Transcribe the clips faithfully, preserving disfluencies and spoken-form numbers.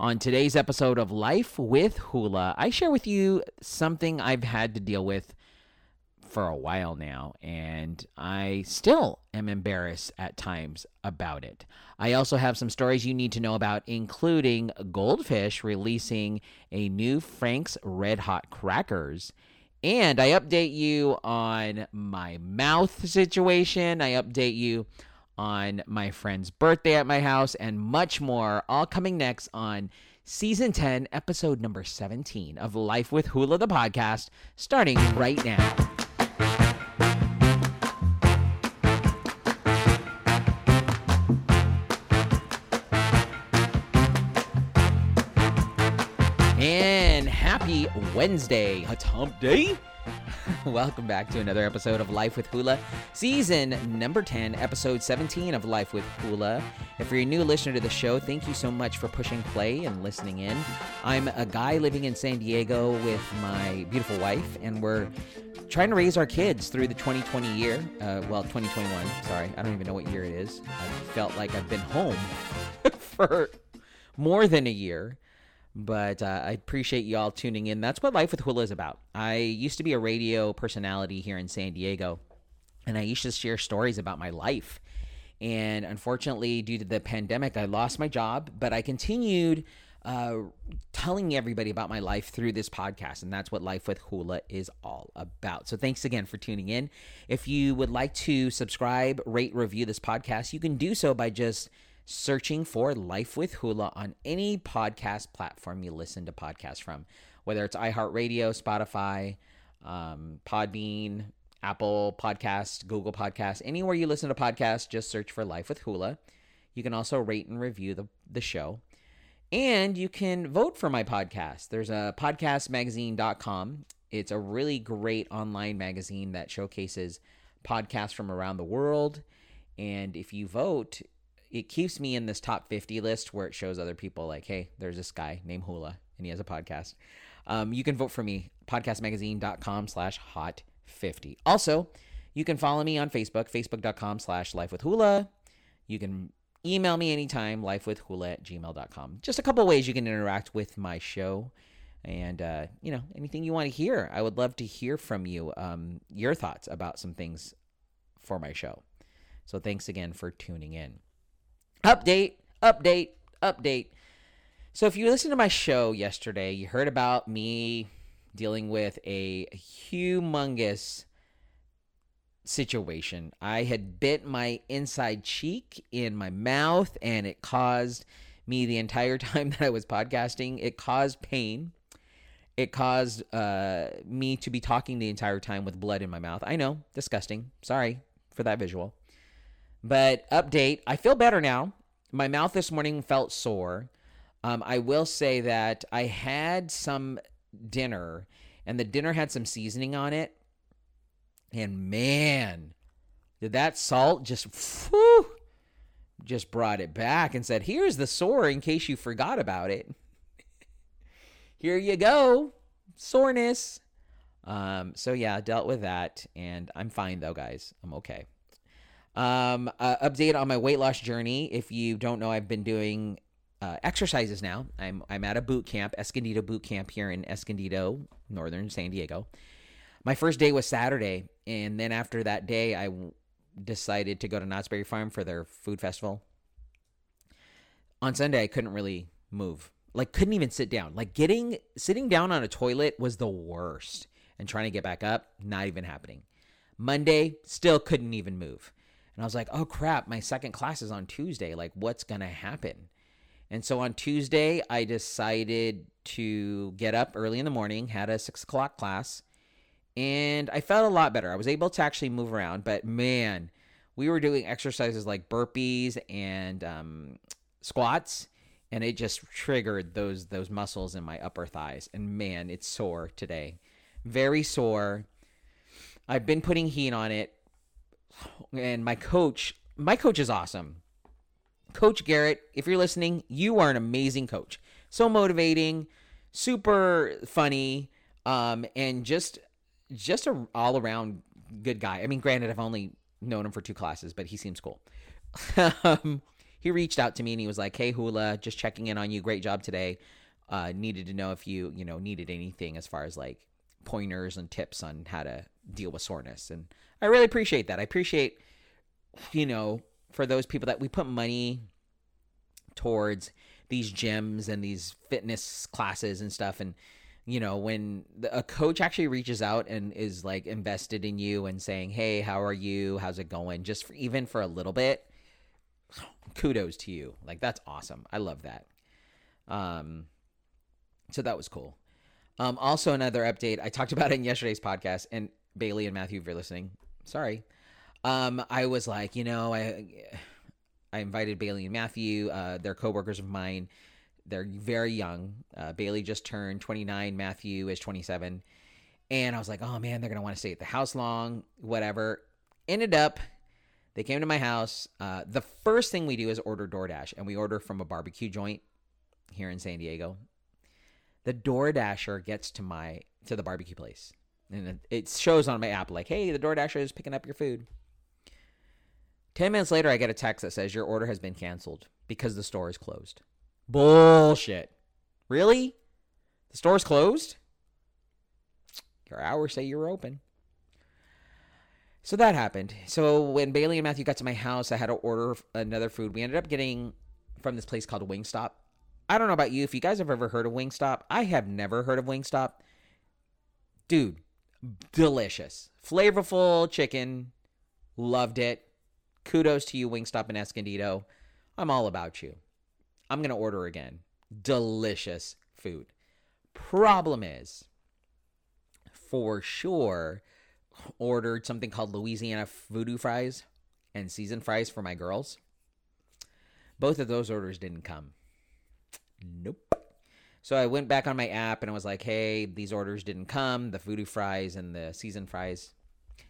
On today's episode of Life with Hula, I share with you something I've had to deal with for a while now, and I still am embarrassed at times about it. I also have some stories you need to know about, including Goldfish releasing a new Frank's Red Hot crackers, and I update you on my mouth situation. I update you on my friend's birthday at my house, and much more, all coming next on Season ten, episode number seventeen of Life with Hula, the podcast, starting right now. And happy Wednesday, it's hump day. Welcome back to another episode of Life with Hula, season number ten, episode seventeen of Life with Hula. If you're a new listener to the show, thank you so much for pushing play and listening in. I'm a guy living in San Diego with my beautiful wife, and we're trying to raise our kids through the twenty twenty year. Uh, well, twenty twenty-one, sorry. I don't even know what year it is. I felt like I've been home for more than a year. But uh, I appreciate y'all tuning in. That's what Life with Hula is about. I used to be a radio personality here in San Diego, and I used to share stories about my life. And unfortunately, due to the pandemic, I lost my job, but I continued uh, telling everybody about my life through this podcast, and that's what Life with Hula is all about. So thanks again for tuning in. If you would like to subscribe, rate, review this podcast, you can do so by just searching for Life with Hula on any podcast platform you listen to podcasts from, whether it's iHeartRadio, Spotify, um, Podbean, Apple Podcasts, Google Podcasts, anywhere you listen to podcasts, just search for Life with Hula. You can also rate and review the, the show. And you can vote for my podcast. There's a podcast magazine dot com. It's a really great online magazine that showcases podcasts from around the world. And if you vote, it keeps me in this top fifty list where it shows other people like, hey, there's this guy named Hula, and he has a podcast. Um, you can vote for me, podcast magazine dot com slash hot fifty. Also, you can follow me on Facebook, facebook dot com slash life with hula. You can email me anytime, life with hula at gmail dot com. Just a couple of ways you can interact with my show. And, uh, you know, anything you want to hear, I would love to hear from you, um, your thoughts about some things for my show. So thanks again for tuning in. Update, update, update. So if you listened to my show yesterday, you heard about me dealing with a humongous situation. I had bit my inside cheek in my mouth, and it caused me the entire time that I was podcasting. It caused pain. It caused uh, me to be talking the entire time with blood in my mouth. I know, disgusting. Sorry for that visual. But update, I feel better now. My mouth this morning felt sore. Um, I will say that I had some dinner, and the dinner had some seasoning on it. And man, did that salt just, whew, just brought it back and said, here's the sore in case you forgot about it. Here you go, soreness. Um, so yeah, dealt with that, and I'm fine though, guys. I'm okay. Um, uh, update on my weight loss journey. If you don't know, I've been doing uh, exercises now. I'm I'm at a boot camp, Escondido Boot Camp here in Escondido, northern San Diego. My first day was Saturday, and then after that day, I w- decided to go to Knott's Berry Farm for their food festival. On Sunday, I couldn't really move. Like, couldn't even sit down. Like, getting sitting down on a toilet was the worst, and trying to get back up, not even happening. Monday, still couldn't even move. And I was like, oh, crap, my second class is on Tuesday. Like, what's going to happen? And so on Tuesday, I decided to get up early in the morning, had a six o'clock class, and I felt a lot better. I was able to actually move around, but, man, we were doing exercises like burpees and um, squats, and it just triggered those those muscles in my upper thighs. And, man, it's sore today. Very sore. I've been putting heat on it. And my coach, my coach is awesome. Coach Garrett, if you're listening, you are an amazing coach. So motivating, super funny, um, and just just a all around good guy. I mean, granted, I've only known him for two classes, but he seems cool. um, he reached out to me and he was like, "Hey, Hula, just checking in on you. Great job today. Uh, needed to know if you, you know, needed anything as far as like pointers and tips on how to deal with soreness." And I really appreciate that. I appreciate, you know, for those people that we put money towards these gyms and these fitness classes and stuff. And, you know, when the, a coach actually reaches out and is like invested in you and saying, "Hey, how are you? How's it going?" Just for, even for a little bit, kudos to you. Like, that's awesome. I love that. Um, so that was cool. Um, also another update, I talked about it in yesterday's podcast, and Bailey and Matthew, if you're listening, sorry. Um, I was like, you know, I, I invited Bailey and Matthew, uh, they're coworkers of mine. They're very young. Uh, Bailey just turned twenty-nine. Matthew is twenty-seven. And I was like, oh man, they're going to want to stay at the house long, whatever. Ended up, they came to my house. Uh, the first thing we do is order DoorDash, and we order from a barbecue joint here in San Diego. The DoorDasher gets to my, to the barbecue place, and it shows on my app like, "Hey, the DoorDasher is picking up your food." Ten minutes later, I get a text that says, "Your order has been canceled because the store is closed." Bullshit. Really? The store's closed? Your hours say you're open. So that happened. So when Bailey and Matthew got to my house, I had to order another food. We ended up getting from this place called Wingstop. I don't know about you, if you guys have ever heard of Wingstop. I have never heard of Wingstop. Dude, delicious. Flavorful chicken. Loved it. Kudos to you, Wingstop in Escondido. I'm all about you. I'm going to order again. Delicious food. Problem is, for sure, ordered something called Louisiana Voodoo Fries and seasoned fries for my girls. Both of those orders didn't come. Nope. So I went back on my app and I was like, "Hey, these orders didn't come, the voodoo fries and the seasoned fries."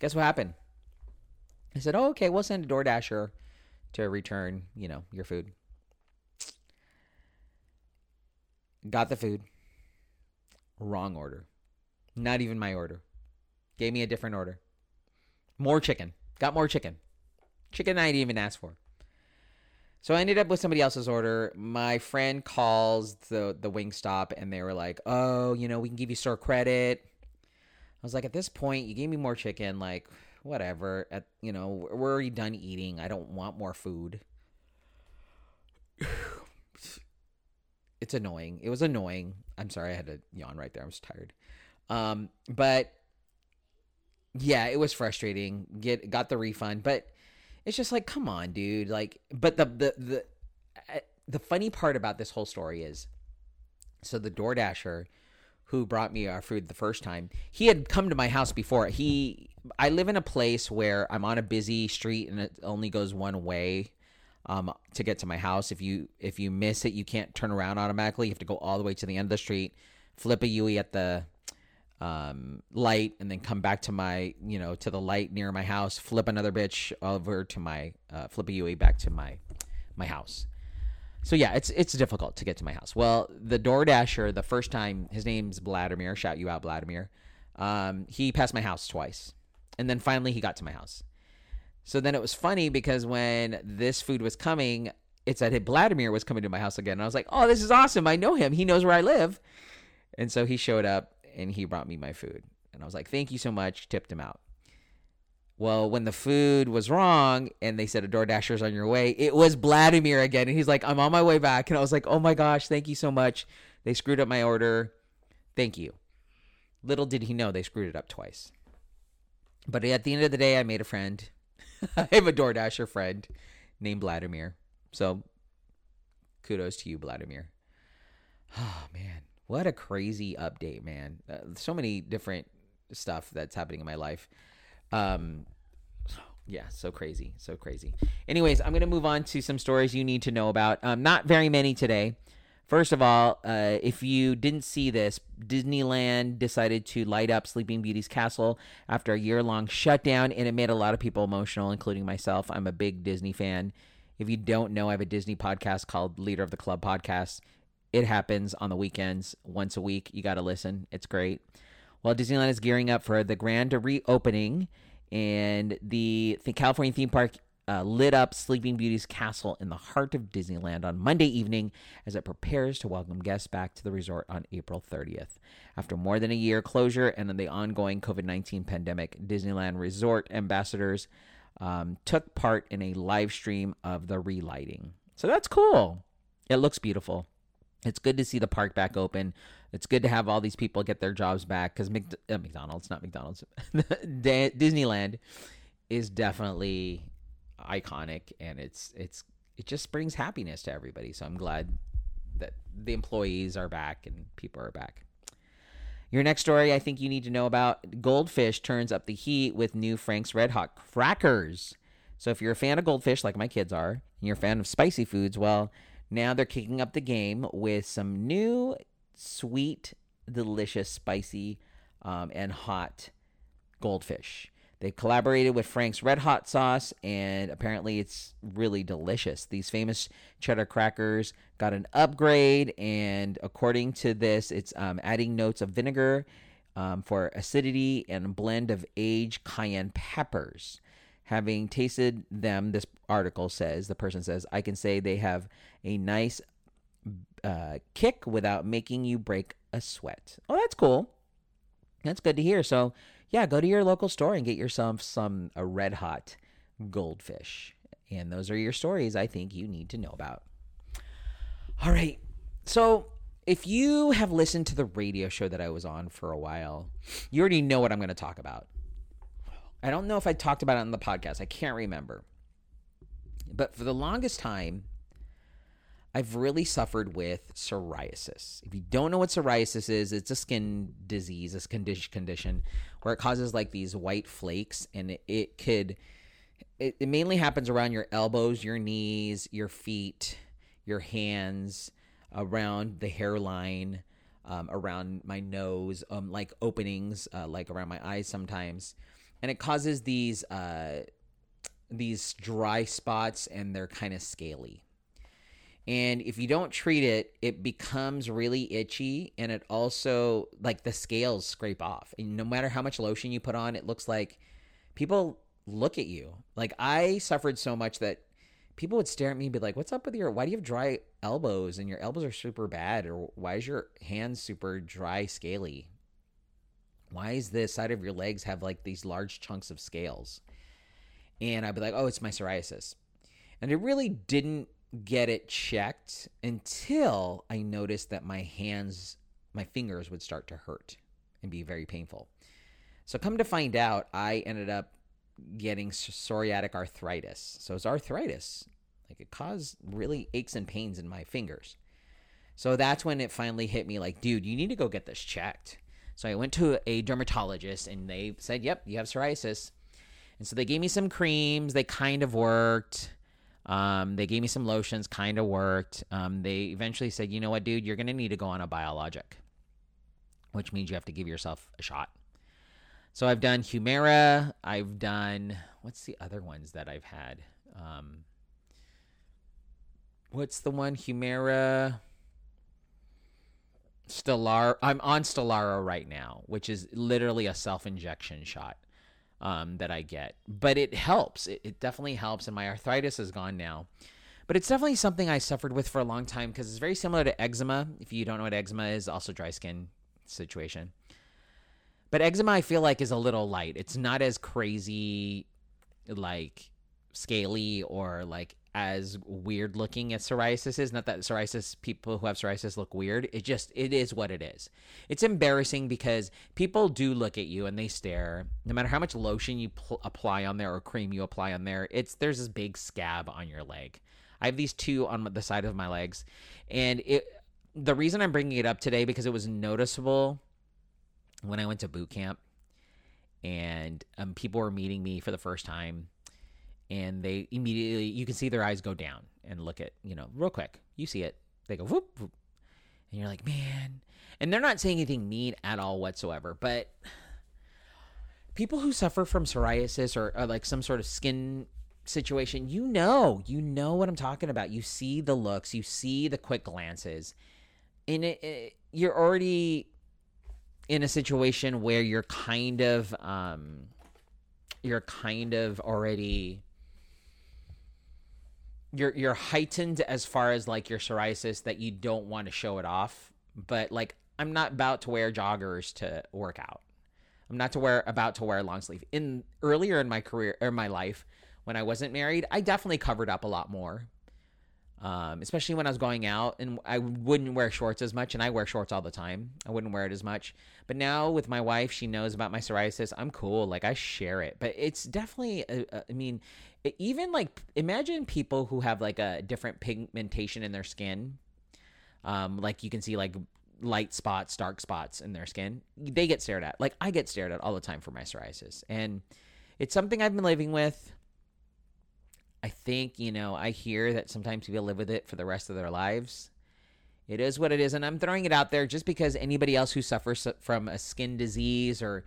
Guess what happened? I said, "Oh, okay, we'll send a DoorDasher to return, you know, your food." Got the food. Wrong order. Not even my order. Gave me a different order. More chicken. Got more chicken. Chicken I didn't even ask for. So I ended up with somebody else's order. My friend calls the, the Wingstop and they were like, "Oh, you know, we can give you store credit." I was like, at this point, you gave me more chicken, like, whatever. At, you know, we're already done eating. I don't want more food. It's annoying. It was annoying. I'm sorry. I had to yawn right there. I was tired. Um, but yeah, it was frustrating. Get, got the refund, but it's just like, come on, dude. Like, but the, the, the, the funny part about this whole story is, so the DoorDasher who brought me our food the first time, he had come to my house before. He, I live in a place where I'm on a busy street and it only goes one way, um, to get to my house. If you, if you miss it, you can't turn around automatically. You have to go all the way to the end of the street, flip a U E at the, um, light, and then come back to my, you know, to the light near my house, flip another bitch over to my, uh, flip a U E back to my, my house. So yeah, it's, it's difficult to get to my house. Well, the DoorDasher, the first time, his name's Vladimir, shout you out, Vladimir. Um, he passed my house twice, and then finally he got to my house. So then it was funny because when this food was coming, it said Vladimir was coming to my house again. And I was like, "Oh, this is awesome. I know him. He knows where I live." And so he showed up and he brought me my food. And I was like, "Thank you so much." Tipped him out. Well, when the food was wrong and they said a DoorDasher's on your way, it was Vladimir again. And he's like, "I'm on my way back." And I was like, "Oh my gosh, thank you so much. They screwed up my order. Thank you." Little did he know they screwed it up twice. But at the end of the day, I made a friend. I have a DoorDasher friend named Vladimir. So kudos to you, Vladimir. Oh, man. What a crazy update, man. Uh, so many different stuff that's happening in my life. Um, yeah, so crazy. So crazy. Anyways, I'm going to move on to some stories you need to know about. Um, not very many today. First of all, uh, if you didn't see this, Disneyland decided to light up Sleeping Beauty's Castle after a year-long shutdown, and it made a lot of people emotional, including myself. I'm a big Disney fan. If you don't know, I have a Disney podcast called Leader of the Club Podcast. It happens on the weekends, once a week. You got to listen. It's great. Well, Disneyland is gearing up for the grand reopening, and the, the California theme park uh, lit up Sleeping Beauty's Castle in the heart of Disneyland on Monday evening as it prepares to welcome guests back to the resort on April thirtieth. After more than a year closure and the ongoing covid nineteen pandemic, Disneyland Resort ambassadors um, took part in a live stream of the relighting. So that's cool. It looks beautiful. It's good to see the park back open. It's good to have all these people get their jobs back because Mc- uh, McDonald's, not McDonald's, Disneyland is definitely iconic, and it's it's it just brings happiness to everybody. So I'm glad that the employees are back and people are back. Your next story I think you need to know about. Goldfish turns up the heat with new Frank's Red Hot crackers. So if you're a fan of Goldfish, like my kids are, and you're a fan of spicy foods, well, now they're kicking up the game with some new sweet, delicious, spicy, um, and hot Goldfish. They've collaborated with Frank's Red Hot sauce, and apparently it's really delicious. These famous cheddar crackers got an upgrade, and according to this, it's um, adding notes of vinegar um, for acidity and a blend of aged cayenne peppers. Having tasted them, this article says, the person says, I can say they have a nice uh, kick without making you break a sweat. Oh, that's cool. That's good to hear. So, yeah, go to your local store and get yourself some a Red Hot Goldfish. And those are your stories I think you need to know about. All right. So if you have listened to the radio show that I was on for a while, you already know what I'm going to talk about. I don't know if I talked about it on the podcast. I can't remember. But for the longest time, I've really suffered with psoriasis. If you don't know what psoriasis is, it's a skin disease, a condition where it causes like these white flakes. And it, it could, it, it mainly happens around your elbows, your knees, your feet, your hands, around the hairline, um, around my nose, um, like openings, uh, like around my eyes sometimes. And it causes these uh, these dry spots, and they're kind of scaly. And if you don't treat it, it becomes really itchy, and it also, like, the scales scrape off. And no matter how much lotion you put on, it looks like people look at you. Like, I suffered so much that people would stare at me and be like, what's up with your, why do you have dry elbows, and your elbows are super bad, or why is your hand super dry, scaly? Why is the side of your legs have like these large chunks of scales? And I'd be like, oh, it's my psoriasis. And I really didn't get it checked until I noticed that my hands, my fingers would start to hurt and be very painful. So come to find out, I ended up getting psoriatic arthritis. So it's arthritis. Like it caused really aches and pains in my fingers. So that's when it finally hit me like, dude, you need to go get this checked. So I went to a dermatologist, and they said, yep, you have psoriasis. And so they gave me some creams. They kind of worked. Um, they gave me some lotions, kind of worked. Um, they eventually said, you know what, dude, you're going to need to go on a biologic, which means you have to give yourself a shot. So I've done Humira. I've done – what's the other ones that I've had? Um, what's the one? Humira – Stelara. I'm on Stelara right now, which is literally a self-injection shot um, that I get. But it helps. It, it definitely helps, and my arthritis is gone now. But it's definitely something I suffered with for a long time because it's very similar to eczema. If you don't know what eczema is, also dry skin situation. But eczema, I feel like, is a little light. It's not as crazy, like, scaly or, like, as weird looking as psoriasis is. Not that psoriasis, people who have psoriasis look weird. It just, it is what it is. It's embarrassing because people do look at you and they stare. No matter how much lotion you pl- apply on there or cream you apply on there, it's, there's this big scab on your leg. I have these two on the side of my legs. And it, the reason I'm bringing it up today, because it was noticeable when I went to boot camp and um, people were meeting me for the first time. And they immediately, you can see their eyes go down and look at, you know, real quick. You see it. They go, whoop, whoop. And you're like, man. And they're not saying anything mean at all whatsoever. But people who suffer from psoriasis or, or like some sort of skin situation, you know, you know what I'm talking about. You see the looks. You see the quick glances. And it, it, you're already in a situation where you're kind of, um, you're kind of already... you're you're heightened as far as like your psoriasis that you don't want to show it off. But like, I'm not about to wear joggers to work out. I'm not to wear about to wear a long sleeve. In earlier in my career or my life, when I wasn't married, I definitely covered up a lot more. Um, especially when I was going out, and I wouldn't wear shorts as much, and I wear shorts all the time. I wouldn't wear it as much. But now with my wife, she knows about my psoriasis. I'm cool. Like, I share it. But it's definitely, a, a, I mean, it, even like, imagine people who have like a different pigmentation in their skin. Um, like you can see like light spots, dark spots in their skin. They get stared at. Like, I get stared at all the time for my psoriasis. And it's something I've been living with. I think, you know, I hear that sometimes people live with it for the rest of their lives. It is what it is, and I'm throwing it out there just because anybody else who suffers from a skin disease or,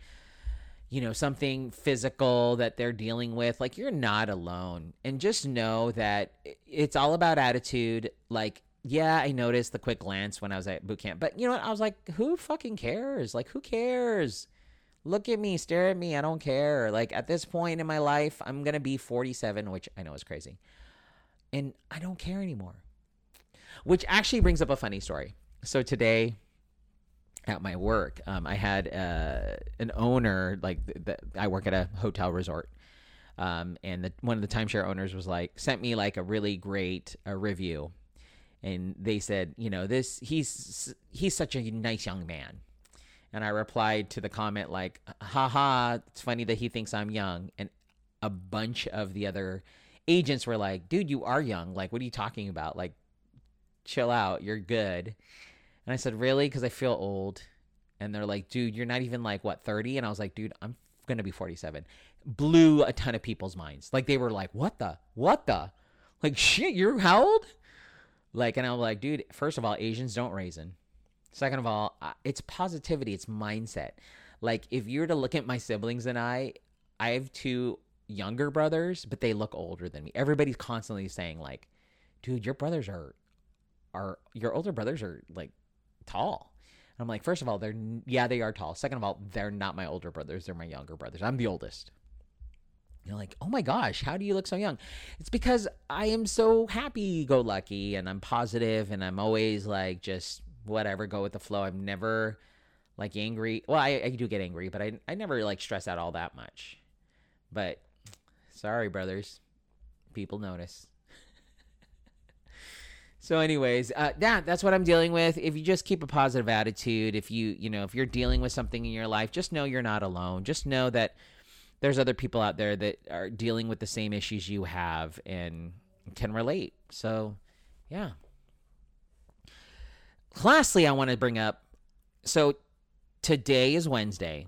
you know, something physical that they're dealing with, like, you're not alone. And just know that it's all about attitude. Like, yeah, I noticed the quick glance when I was at boot camp, but you know what? I was like, who fucking cares? Like, who cares? Look at me, stare at me, I don't care. Like, at this point in my life, I'm going to be forty-seven, which I know is crazy. And I don't care anymore. Which actually brings up a funny story. So today at my work, um, I had uh, an owner, like th- th- I work at a hotel resort. Um, and the, one of the timeshare owners was like, sent me like a really great uh, review. And they said, you know, this, he's he's such a nice young man. And I replied to the comment like, haha, it's funny that he thinks I'm young. And a bunch of the other agents were like, dude, you are young. Like, what are you talking about? Like, chill out. You're good. And I said, really? Because I feel old. And they're like, dude, you're not even like, what, thirty? And I was like, dude, I'm going to be forty-seven. Blew a ton of people's minds. Like, they were like, what the? What the? Like, shit, you're how old? Like, and I'm like, dude, first of all, Asians don't raisin. Second of all, it's positivity. It's mindset. Like, if you were to look at my siblings and I, I have two younger brothers, but they look older than me. Everybody's constantly saying, like, dude, your brothers are, are your older brothers are, like, tall. And I'm like, first of all, they're, yeah, they are tall. Second of all, they're not my older brothers. They're my younger brothers. I'm the oldest. You're like, oh my gosh, how do you look so young? It's because I am so happy-go-lucky, and I'm positive, and I'm always, like, just whatever, go with the flow. I'm never like angry. Well, I, I do get angry, but I I never like stress out all that much. But sorry, brothers, people notice. So anyways, uh, that that's what I'm dealing with. If you just keep a positive attitude, if you, you know, if you're dealing with something in your life, just know you're not alone. Just know that there's other people out there that are dealing with the same issues you have and can relate. So yeah. Lastly, I want to bring up, so today is Wednesday.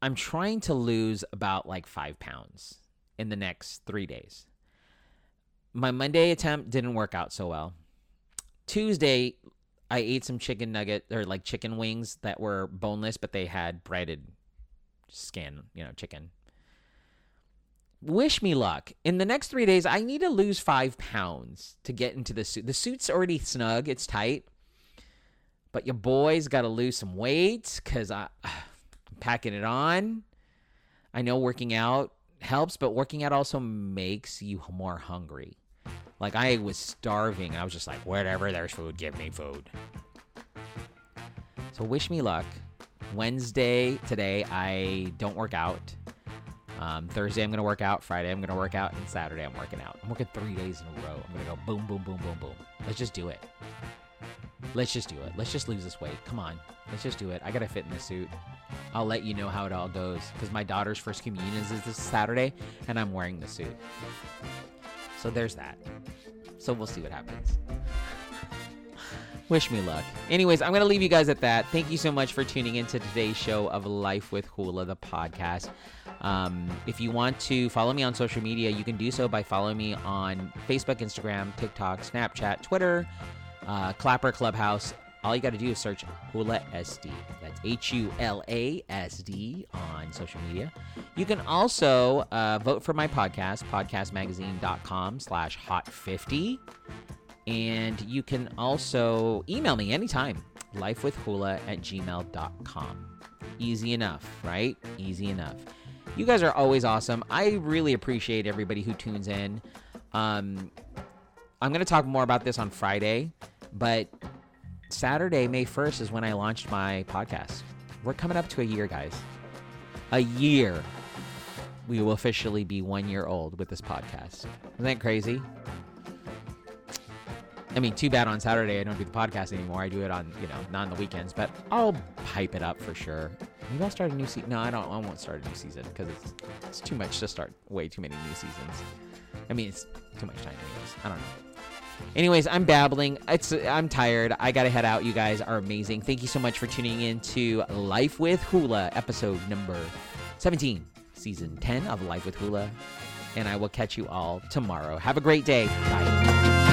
I'm trying to lose about like five pounds in the next three days. My Monday attempt didn't work out so well. Tuesday, I ate some chicken nuggets or like chicken wings that were boneless, but they had breaded skin, you know, chicken. Wish me luck. In the next three days, I need to lose five pounds to get into the suit. The suit's already snug. It's tight. But your boy's got to lose some weight because I'm packing it on. I know working out helps, but working out also makes you more hungry. Like, I was starving. I was just like, whatever, there's food. Give me food. So wish me luck. Wednesday, today, I don't work out. Um, Thursday, I'm going to work out. Friday, I'm going to work out. And Saturday, I'm working out. I'm working three days in a row. I'm going to go boom, boom, boom, boom, boom. Let's just do it. Let's just do it. Let's just lose this weight. Come on. Let's just do it. I got to fit in this suit. I'll let you know how it all goes because my daughter's first communion is this Saturday, and I'm wearing the suit. So there's that. So we'll see what happens. Wish me luck. Anyways, I'm going to leave you guys at that. Thank you so much for tuning into today's show of Life with Hula, the podcast. Um, if you want to follow me on social media, you can do so by following me on Facebook, Instagram, TikTok, Snapchat, Twitter, uh, Clapper, Clubhouse. All you got to do is search Hula S D. That's H U L A S D on social media. You can also uh, vote for my podcast, podcastmagazine.com slash hot50. And you can also email me anytime, lifewithhula at gmail dot com. Easy enough, right? Easy enough. You guys are always awesome. I really appreciate everybody who tunes in. Um, I'm going to talk more about this on Friday, but Saturday, May first, is when I launched my podcast. We're coming up to a year, guys. A year. We will officially be one year old with this podcast. Isn't that crazy? I mean, too bad on Saturday I don't do the podcast anymore. I do it on, you know, not on the weekends, but I'll hype it up for sure. Maybe I'll start a new season. No, I don't. I won't start a new season because it's, it's too much to start way too many new seasons. I mean, it's too much time anyways. I don't know. Anyways, I'm babbling. It's I'm tired. I got to head out. You guys are amazing. Thank you so much for tuning in to Life with Hula, episode number seventeen, season ten of Life with Hula. And I will catch you all tomorrow. Have a great day. Bye.